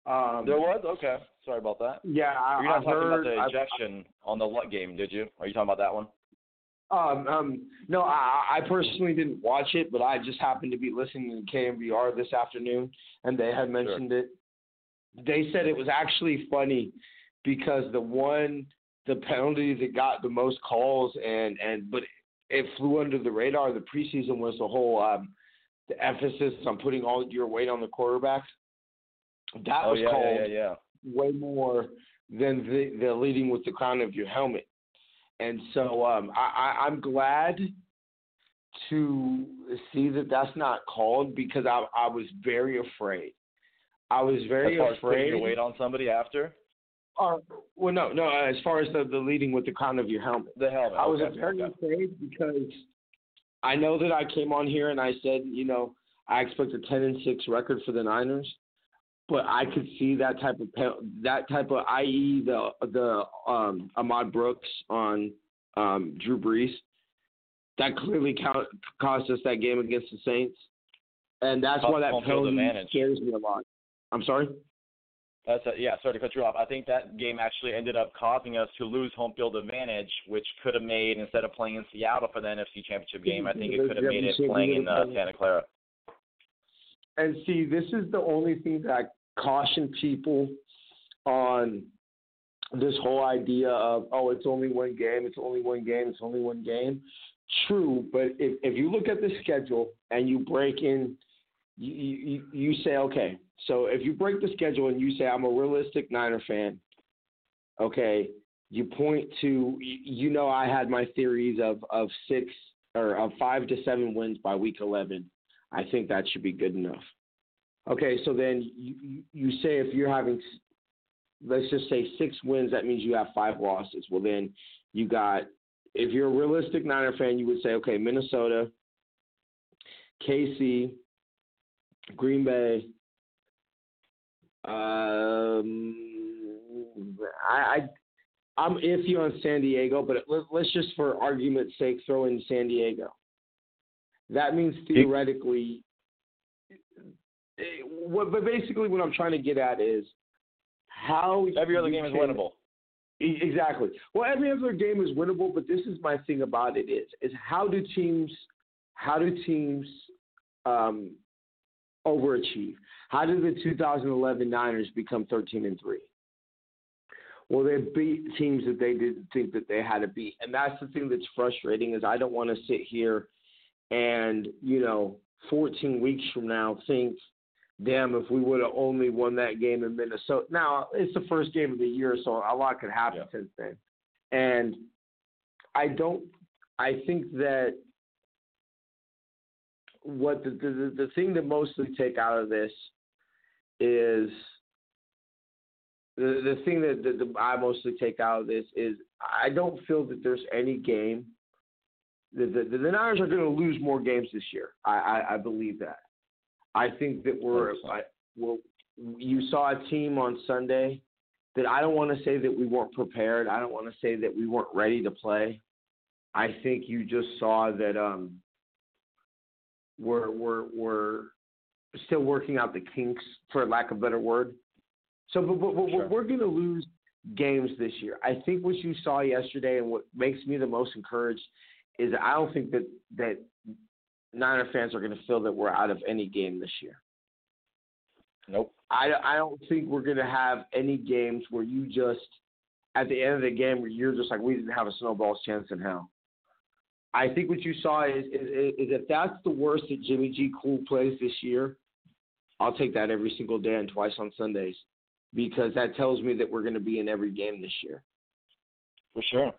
Um, there was? Okay. Sorry about that. Yeah, I, You're not I talking heard, about the ejection I, I, on the Luck game, did you? Are you talking about that one? Um, um, no, I, I personally didn't watch it, but I just happened to be listening to K M B R this afternoon, and they had mentioned sure. it. They said it was actually funny because the one, the penalty that got the most calls and, and but it flew under the radar the preseason was the whole um, the emphasis on putting all your weight on the quarterback. That oh, was yeah, called yeah, yeah, yeah. way more than the, the leading with the crown of your helmet. And so um, I, I, I'm glad to see that that's not called because I, I was very afraid. I was very afraid. As far as putting your weight on somebody after? Or, well, no, no, as far as the, the leading with the crown of your helmet. The helmet. I was okay, very okay. afraid because I know that I came on here and I said, you know, I expect a ten and six record for the Niners. But I could see that type of that type of, that is, the the um, Ahmad Brooks on um, Drew Brees, that clearly count, cost us that game against the Saints, and that's why that penalty scares me a lot. I'm sorry. That's a, yeah, sorry to cut you off. I think that game actually ended up causing us to lose home field advantage, which could have made, instead of playing in Seattle for the N F C Championship game, I think it could have made it playing in uh, Santa Clara. And see, this is the only thing that I caution people on this whole idea of, oh, it's only one game, it's only one game, it's only one game. True, but if, if you look at the schedule and you break in, you, you, you say, okay, so if you break the schedule and you say, I'm a realistic Niner fan, okay, you point to, you know, I had my theories of, of six or of five to seven wins by week eleven. I think that should be good enough. Okay, so then you, you say if you're having, let's just say six wins, that means you have five losses. Well, then you got, if you're a realistic Niner fan, you would say, okay, Minnesota, K C, Green Bay. Um, I, I, I'm iffy on San Diego, but let, let's just for argument's sake throw in San Diego. That means theoretically, it, what, but basically what I'm trying to get at is how every other game can, is winnable. Exactly. Well, every other game is winnable, but this is my thing about it is is how do teams how do teams um, overachieve? How did the two thousand eleven Niners become thirteen and three? Well, they beat teams that they didn't think that they had to beat, and that's the thing that's frustrating is I don't want to sit here and, you know, fourteen weeks from now think, damn, if we would have only won that game in Minnesota. Now, it's the first game of the year, so a lot could happen yeah. since then. And I don't – I think that what the, the, the thing to mostly take out of this is the, the thing that the, the, I mostly take out of this is I don't feel that there's any game – The, the, the Niners are going to lose more games this year. I, I, I believe that. I think that we're – well, you saw a team on Sunday that I don't want to say that we weren't prepared. I don't want to say that we weren't ready to play. I think you just saw that um, we're, we're, we're still working out the kinks, for lack of a better word. So but, but, but sure. we're going to lose games this year. I think what you saw yesterday and what makes me the most encouraged – is I don't think that, that Niner fans are going to feel that we're out of any game this year. Nope. I, I don't think we're going to have any games where you just, at the end of the game, where you're just like, we didn't have a snowball's chance in hell. I think what you saw is, is, is if that's the worst that Jimmy G Cool plays this year, I'll take that every single day and twice on Sundays because that tells me that we're going to be in every game this year. For sure.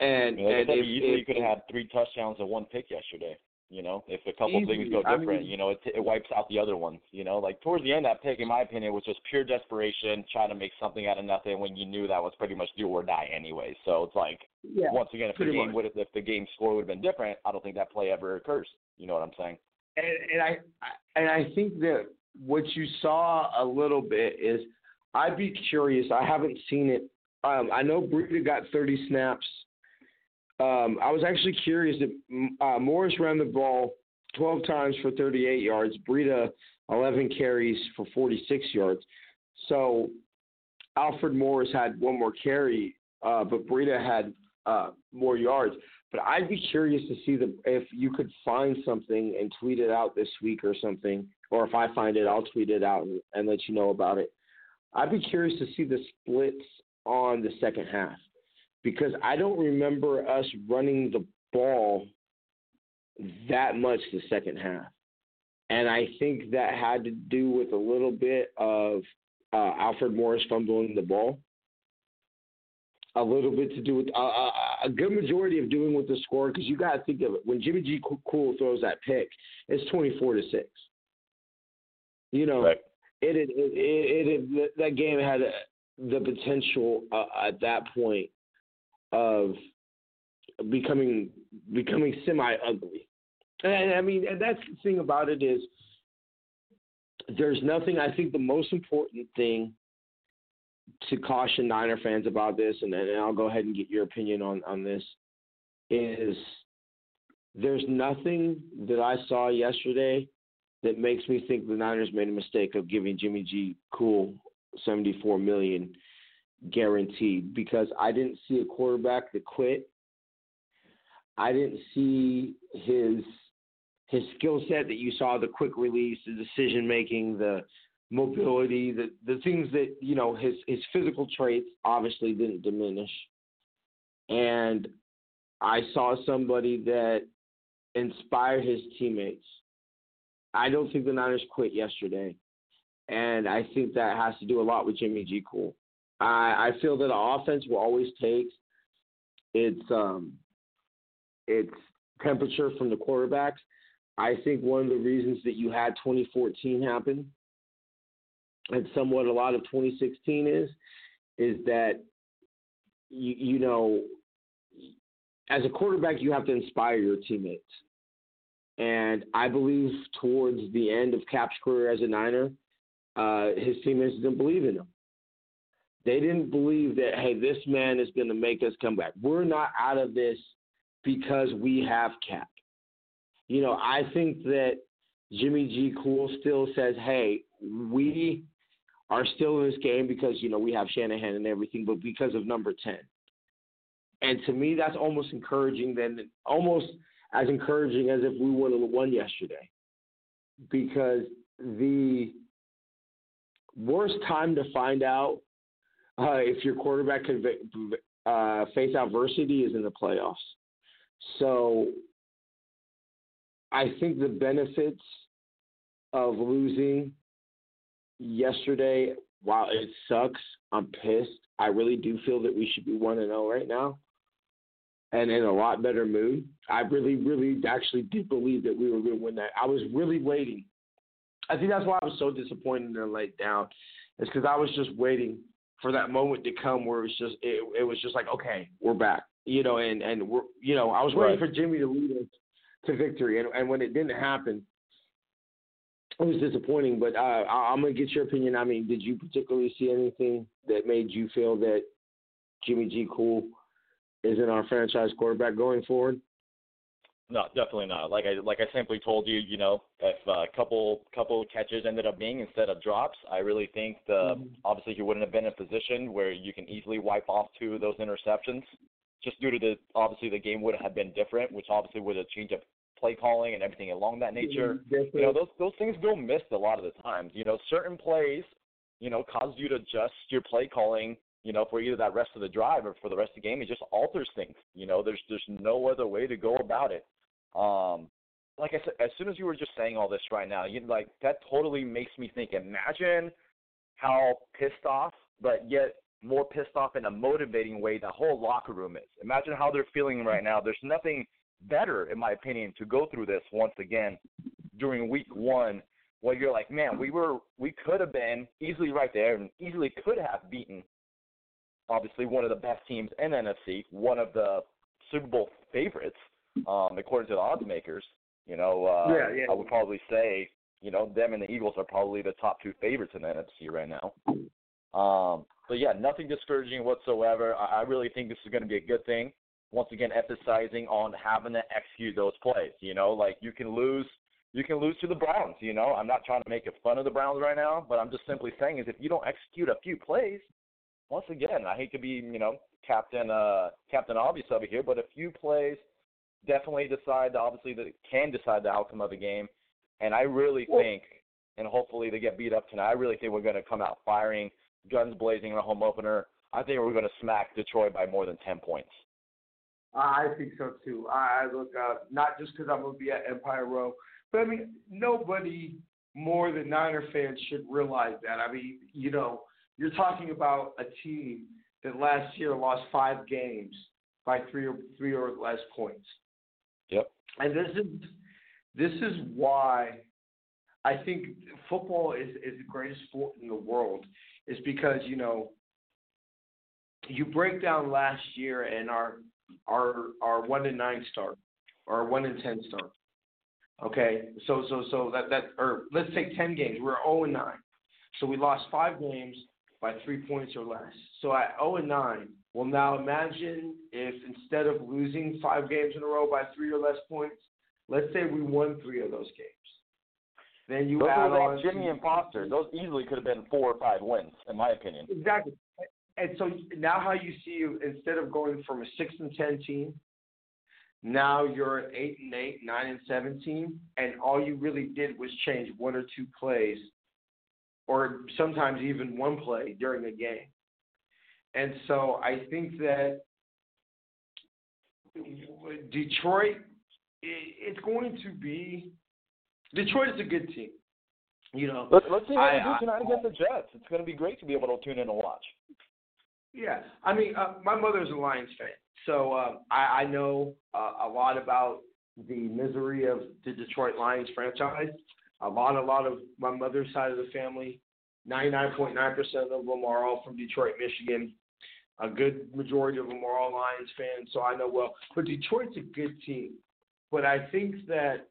And, I mean, and if, easily if, you could have had three touchdowns and one pick yesterday, you know, if a couple easy. things go different, I mean, you know, it, it wipes out the other ones, you know, like towards the end, that pick, in my opinion, was just pure desperation, trying to make something out of nothing when you knew that was pretty much do or die anyway. So it's like, yeah, once again, if the, game would, if the game score would have been different, I don't think that play ever occurs. You know what I'm saying? And, and I, I and I think that what you saw a little bit is I'd be curious. I haven't seen it. Um, I know Breida got thirty snaps. Um, I was actually curious that uh, Morris ran the ball twelve times for thirty-eight yards, Breida eleven carries for forty-six yards. So Alfred Morris had one more carry, uh, but Breida had uh, more yards. But I'd be curious to see the, if you could find something and tweet it out this week or something, or if I find it, I'll tweet it out and, and let you know about it. I'd be curious to see the splits on the second half. Because I don't remember us running the ball that much the second half. And I think that had to do with a little bit of uh, Alfred Morris fumbling the ball, a little bit to do with uh, a good majority of doing with the score, because you got to think of it. When Jimmy G Cool throws that pick, it's twenty-four to six. You know, right. it, it, it, it, it that game had a, the potential uh, at that point of becoming becoming semi-ugly. And, I mean, and that's the thing about it is there's nothing – I think the most important thing to caution Niner fans about this, and, and I'll go ahead and get your opinion on, on this, is there's nothing that I saw yesterday that makes me think the Niners made a mistake of giving Jimmy G Cool seventy-four million dollars guaranteed, because I didn't see a quarterback that quit. I didn't see his his skill set that you saw, the quick release, the decision making, the mobility, the the things that, you know, his his physical traits obviously didn't diminish. And I saw somebody that inspired his teammates. I don't think the Niners quit yesterday, and I think that has to do a lot with Jimmy G. Cool. I, I feel that the offense will always take its um, its temperature from the quarterbacks. I think one of the reasons that you had twenty fourteen happen, and somewhat a lot of twenty sixteen is, is that, you, you know, as a quarterback, you have to inspire your teammates. And I believe towards the end of Cap's career as a Niner, uh, his teammates didn't believe in him. They didn't believe that, hey, this man is going to make us come back. We're not out of this because we have Cap. You know, I think that Jimmy G. Cool still says, hey, we are still in this game because, you know, we have Shanahan and everything, but because of number ten. And to me, that's almost encouraging, then almost as encouraging as if we would have won yesterday. Because the worst time to find out uh, if your quarterback could uh, face adversity is in the playoffs. So I think the benefits of losing yesterday, while it sucks, I'm pissed. I really do feel that we should be one and oh right now and in a lot better mood. I really, really actually did believe that we were going to win that. I was really waiting. I think that's why I was so disappointed and let down. It's because I was just waiting for that moment to come where it was just it, it was just like, okay, we're back, you know, and, and we're, you know, I was waiting right. for Jimmy to lead us to victory. And, and when it didn't happen, it was disappointing, but uh, I'm going to get your opinion. I mean, did you particularly see anything that made you feel that Jimmy G. Cool isn't our franchise quarterback going forward? No, definitely not. Like I like I simply told you, you know, if a couple couple catches ended up being instead of drops, I really think the mm-hmm. obviously you wouldn't have been in a position where you can easily wipe off two of those interceptions, just due to the obviously the game would have been different, which obviously would have changed up play calling and everything along that nature. Definitely. You know, those those things go missed a lot of the times. You know, certain plays, you know, cause you to adjust your play calling, you know, for either that rest of the drive or for the rest of the game. It just alters things. You know, there's there's no other way to go about it. Um, like I said, as soon as you were just saying all this right now, you like that totally makes me think. Imagine how pissed off, but yet more pissed off in a motivating way the whole locker room is. Imagine how they're feeling right now. There's nothing better, in my opinion, to go through this once again during week one, where you're like, man, we were, we could have been easily right there and easily could have beaten, obviously, one of the best teams in N F C, one of the Super Bowl favorites, um, according to the odds makers. You know, uh, yeah, yeah. I would probably say, you know, them and the Eagles are probably the top two favorites in the N F C right now. Um, but yeah, nothing discouraging whatsoever. I, I really think this is going to be a good thing. Once again, emphasizing on having to execute those plays. You know, like you can lose, you can lose to the Browns. You know, I'm not trying to make fun of the Browns right now, but I'm just simply saying is if you don't execute a few plays, once again, I hate to be, you know, Captain uh, Captain Obvious over here, but a few plays definitely decide, to, obviously, that can decide the outcome of the game. And I really think, and hopefully they get beat up tonight. I really think we're going to come out firing, guns blazing in a home opener. I think we're going to smack Detroit by more than ten points. I think so, too. I look, uh, not just because I'm going to be at Empire Row, but, I mean, nobody more than Niner fans should realize that. I mean, you know, you're talking about a team that last year lost five games by three or three or less points. Yep. And this is this is why I think football is, is the greatest sport in the world, is because, you know, you break down last year and our – Our our one and nine start, or one and ten start. Okay, so so so that that or let's take ten games. We're zero and nine, so we lost five games by three points or less. So at zero and nine, well now imagine if instead of losing five games in a row by three or less points, let's say we won three of those games. Then you Those add on like Jimmy and Foster. Those easily could have been four or five wins, in my opinion. Exactly. And so now, how you see, instead of going from a six and ten team, now you're an eight and eight, nine and seven team, and all you really did was change one or two plays, or sometimes even one play during a game. And so I think that Detroit, it's going to be. Detroit is a good team. You know, let's, let's see what I, we do I, tonight I, against the Jets. It's going to be great to be able to tune in and watch. Yeah, I mean, uh, my mother's a Lions fan, so uh, I, I know uh, a lot about the misery of the Detroit Lions franchise. A lot, a lot of my mother's side of the family, ninety-nine point nine percent of them are all from Detroit, Michigan. A good majority of them are all Lions fans, so I know well. But Detroit's a good team. But I think that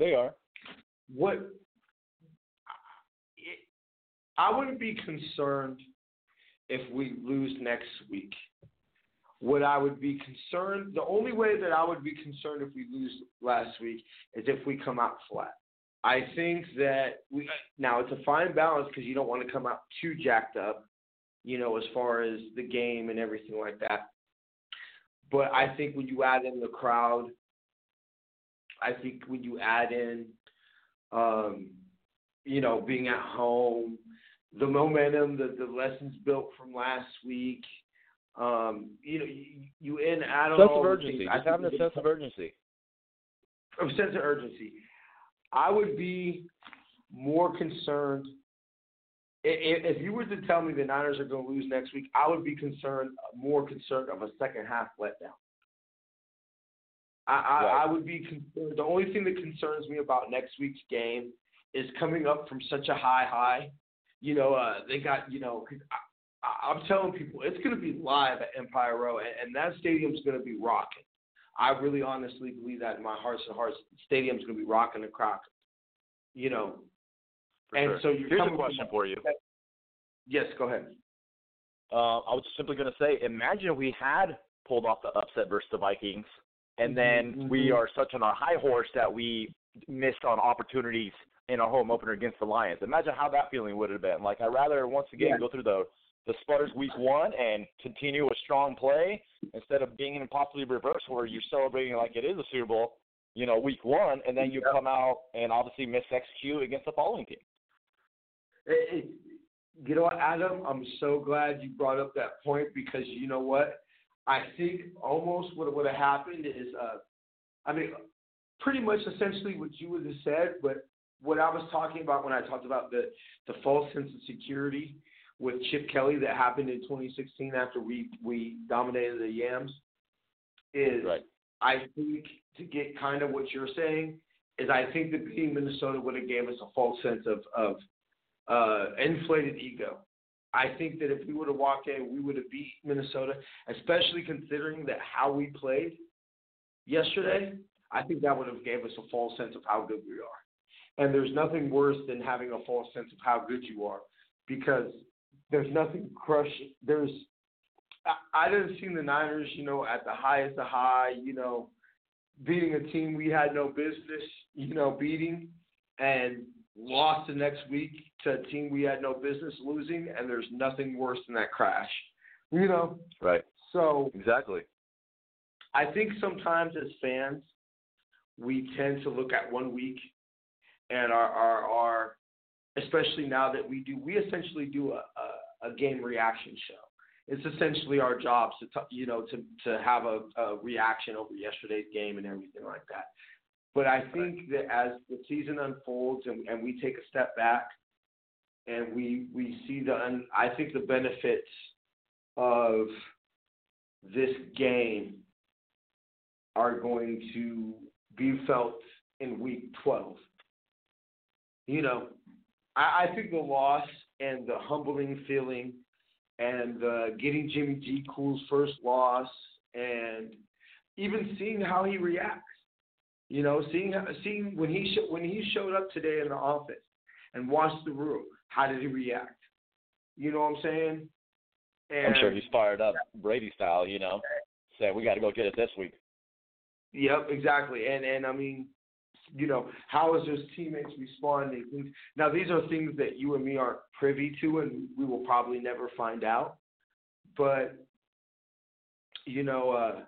they are. What it, I wouldn't be concerned if we lose next week. What I would be concerned, the only way that I would be concerned if we lose last week is if we come out flat. I think that we now it's a fine balance because you don't want to come out too jacked up, you know, as far as the game and everything like that. But I think when you add in the crowd, I think when you add in, um, you know, being at home, the momentum, the, the lessons built from last week, um, you know, you, you in add on sense of urgency. I have a sense of urgency. A sense of urgency. I would be more concerned if, if you were to tell me the Niners are going to lose next week. I would be concerned, more concerned of a second half letdown. I, right. I would be concerned. The only thing that concerns me about next week's game is coming up from such a high high. You know, uh, they got, you know, cause I, I'm telling people it's going to be live at Empire Row, and, and that stadium's going to be rocking. I really honestly believe that in my hearts and hearts. The stadium's going to be rocking and crocking, you know. For and sure. so you're Here's a question for you. Yes, go ahead. Uh, I was simply going to say, imagine if we had pulled off the upset versus the Vikings. And then mm-hmm. we are such on our high horse that we missed on opportunities in our home opener against the Lions. Imagine how that feeling would have been. Like, I'd rather, once again, yeah. go through the, the sputters week one and continue a strong play instead of being in possibly reverse where you're celebrating like it is a Super Bowl, you know, week one, and then you yeah. come out and obviously mis-execute against the following team. Hey, you know what, Adam? I'm so glad you brought up that point because you know what? I think almost what would have happened is, uh, I mean, pretty much essentially what you would have said, but what I was talking about when I talked about the, the false sense of security with Chip Kelly that happened in twenty sixteen after we, we dominated the Yams is right. I think to get kind of what you're saying is I think that beating Minnesota would have gave us a false sense of, of uh, inflated ego. I think that if we would have walked in, we would have beat Minnesota, especially considering that how we played yesterday, I think that would have gave us a false sense of how good we are. And there's nothing worse than having a false sense of how good you are because there's nothing crushing. There's I, I didn't see the Niners, you know, at the highest of high, you know, beating a team we had no business, you know, beating and lost the next week to a team we had no business losing, and there's nothing worse than that crash, you know? Right. So exactly. I think sometimes as fans, we tend to look at one week and our, our, our especially now that we do, we essentially do a, a, a game reaction show. It's essentially our job to, t- you know, to, to have a, a reaction over yesterday's game and everything like that. But I think that as the season unfolds and, and we take a step back and we we see the un, I think the benefits of this game are going to be felt in week twelve. You know, I, I think the loss and the humbling feeling and the getting Jimmy G. Cool's first loss and even seeing how he reacts. You know, seeing seeing when he sh- when he showed up today in the office and watched the room, how did he react? You know what I'm saying? And I'm sure he's fired up, Brady style. You know, saying we got to go get it this week. Yep, exactly. And and I mean, You know, how is his teammates responding? Now, these are things that you and me aren't privy to, and we will probably never find out. But, you know, uh,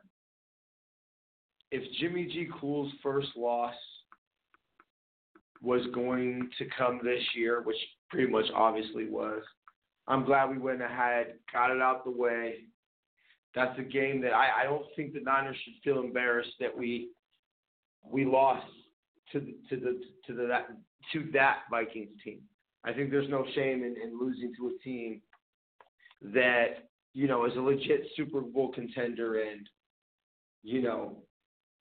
if Jimmy G. Cool's first loss was going to come this year, which pretty much obviously was, I'm glad we went ahead, got it out the way. That's a game that I, I don't think the Niners should feel embarrassed that we we lost to the, to the to the that to that Vikings team. I think there's no shame in, in losing to a team that, you know, is a legit Super Bowl contender, and, you know,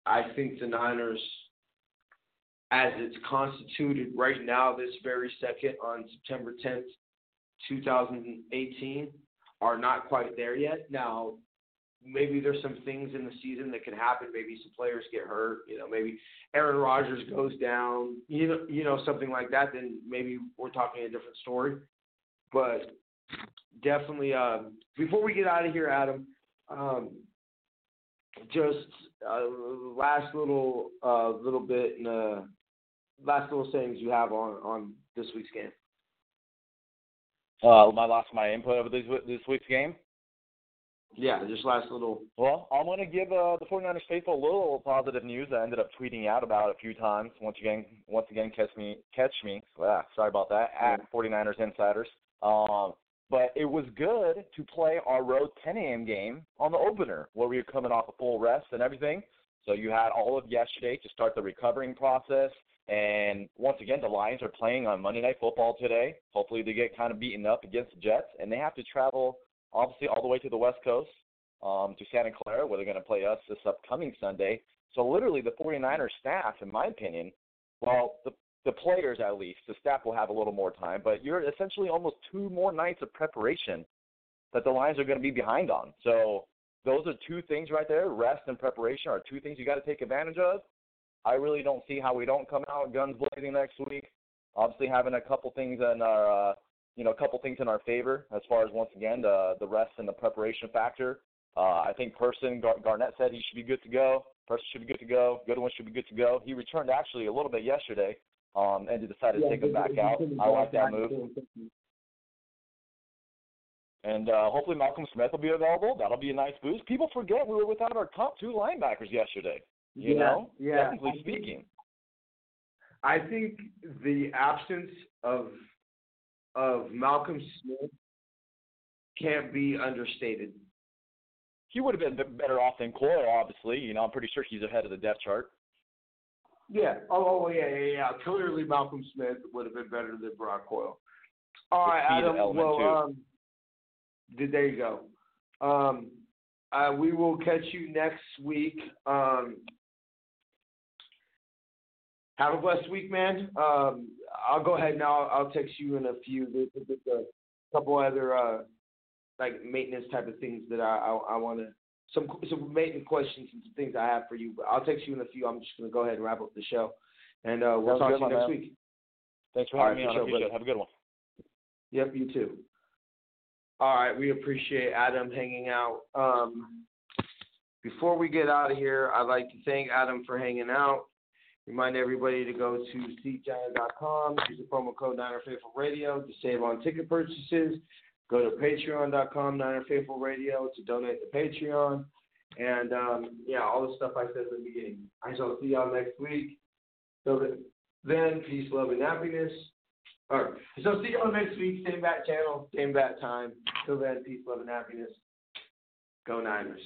I think the Niners, as it's constituted right now, this very second on September tenth, twenty eighteen, are not quite there yet. Now, maybe there's some things in the season that can happen. Maybe some players get hurt. You know, maybe Aaron Rodgers goes down. You know, you know, something like that. Then maybe we're talking a different story. But definitely, um, before we get out of here, Adam, um, just uh, last little uh, little bit and uh, last little sayings you have on, on this week's game. Uh, my last my input over this this week's game. Yeah, just last little. Well, I'm going to give uh, the 49ers faithful a little positive news. I ended up tweeting out about it a few times. Once again, once again, catch me, catch me. Ah, sorry about that. At 49ers Insiders. Um, but it was good to play our road ten a.m. game on the opener, where we were coming off a full rest and everything. So you had all of yesterday to start the recovering process. And once again, the Lions are playing on Monday Night Football today. Hopefully they get kind of beaten up against the Jets, and they have to travel obviously all the way to the West Coast, um, to Santa Clara, where they're going to play us this upcoming Sunday. So literally the 49ers staff, in my opinion, well, the, the players at least, the staff will have a little more time, but you're essentially almost two more nights of preparation that the Lions are going to be behind on. So those are two things right there. Rest and preparation are two things you got to take advantage of. I really don't see how we don't come out guns blazing next week. Obviously having a couple things in our uh, – you know, a couple things in our favor as far as, once again, the, the rest and the preparation factor. Uh, I think Person, Gar- Garnett said he should be good to go. Person should be good to go. Goodwin should be good to go. He returned actually a little bit yesterday, um, and decided yeah, to take him back out. I like that move. And uh, hopefully Malcolm Smith will be available. That'll be a nice boost. People forget we were without our top two linebackers yesterday, you yeah, know, yeah. technically I speaking. Think, I think the absence of – of Malcolm Smith can't be understated. He would have been better off than Coyle, obviously. You know, I'm pretty sure he's ahead of the depth chart. Yeah. Oh, yeah, yeah, yeah. Clearly, Malcolm Smith would have been better than Brock Coyle. All right, Adam. Well, um, there you go. Um, uh, we will catch you next week. Um, have a blessed week, man. Um, I'll go ahead now. I'll text you in a few. There's, there's a couple other uh, like maintenance type of things that I I, I want to some some maintenance questions and some things I have for you. But I'll text you in a few. I'm just gonna go ahead and wrap up the show, and uh, we'll Sounds talk good, to you next man. week. Thanks for having All me on. Have a good one. Yep, you too. All right, we appreciate Adam hanging out. Um, before we get out of here, I'd like to thank Adam for hanging out. Remind everybody to go to Seat Giant dot com, use the promo code Niner Faithful Radio to save on ticket purchases. Go to Patreon dot com, Niner Faithful Radio, to donate to Patreon. And, um, yeah, all the stuff I said in the beginning. I shall see y'all next week. So then, peace, love, and happiness. All right. So see y'all next week. Same bat channel, same bat time. Till then, peace, love, and happiness. Go Niners.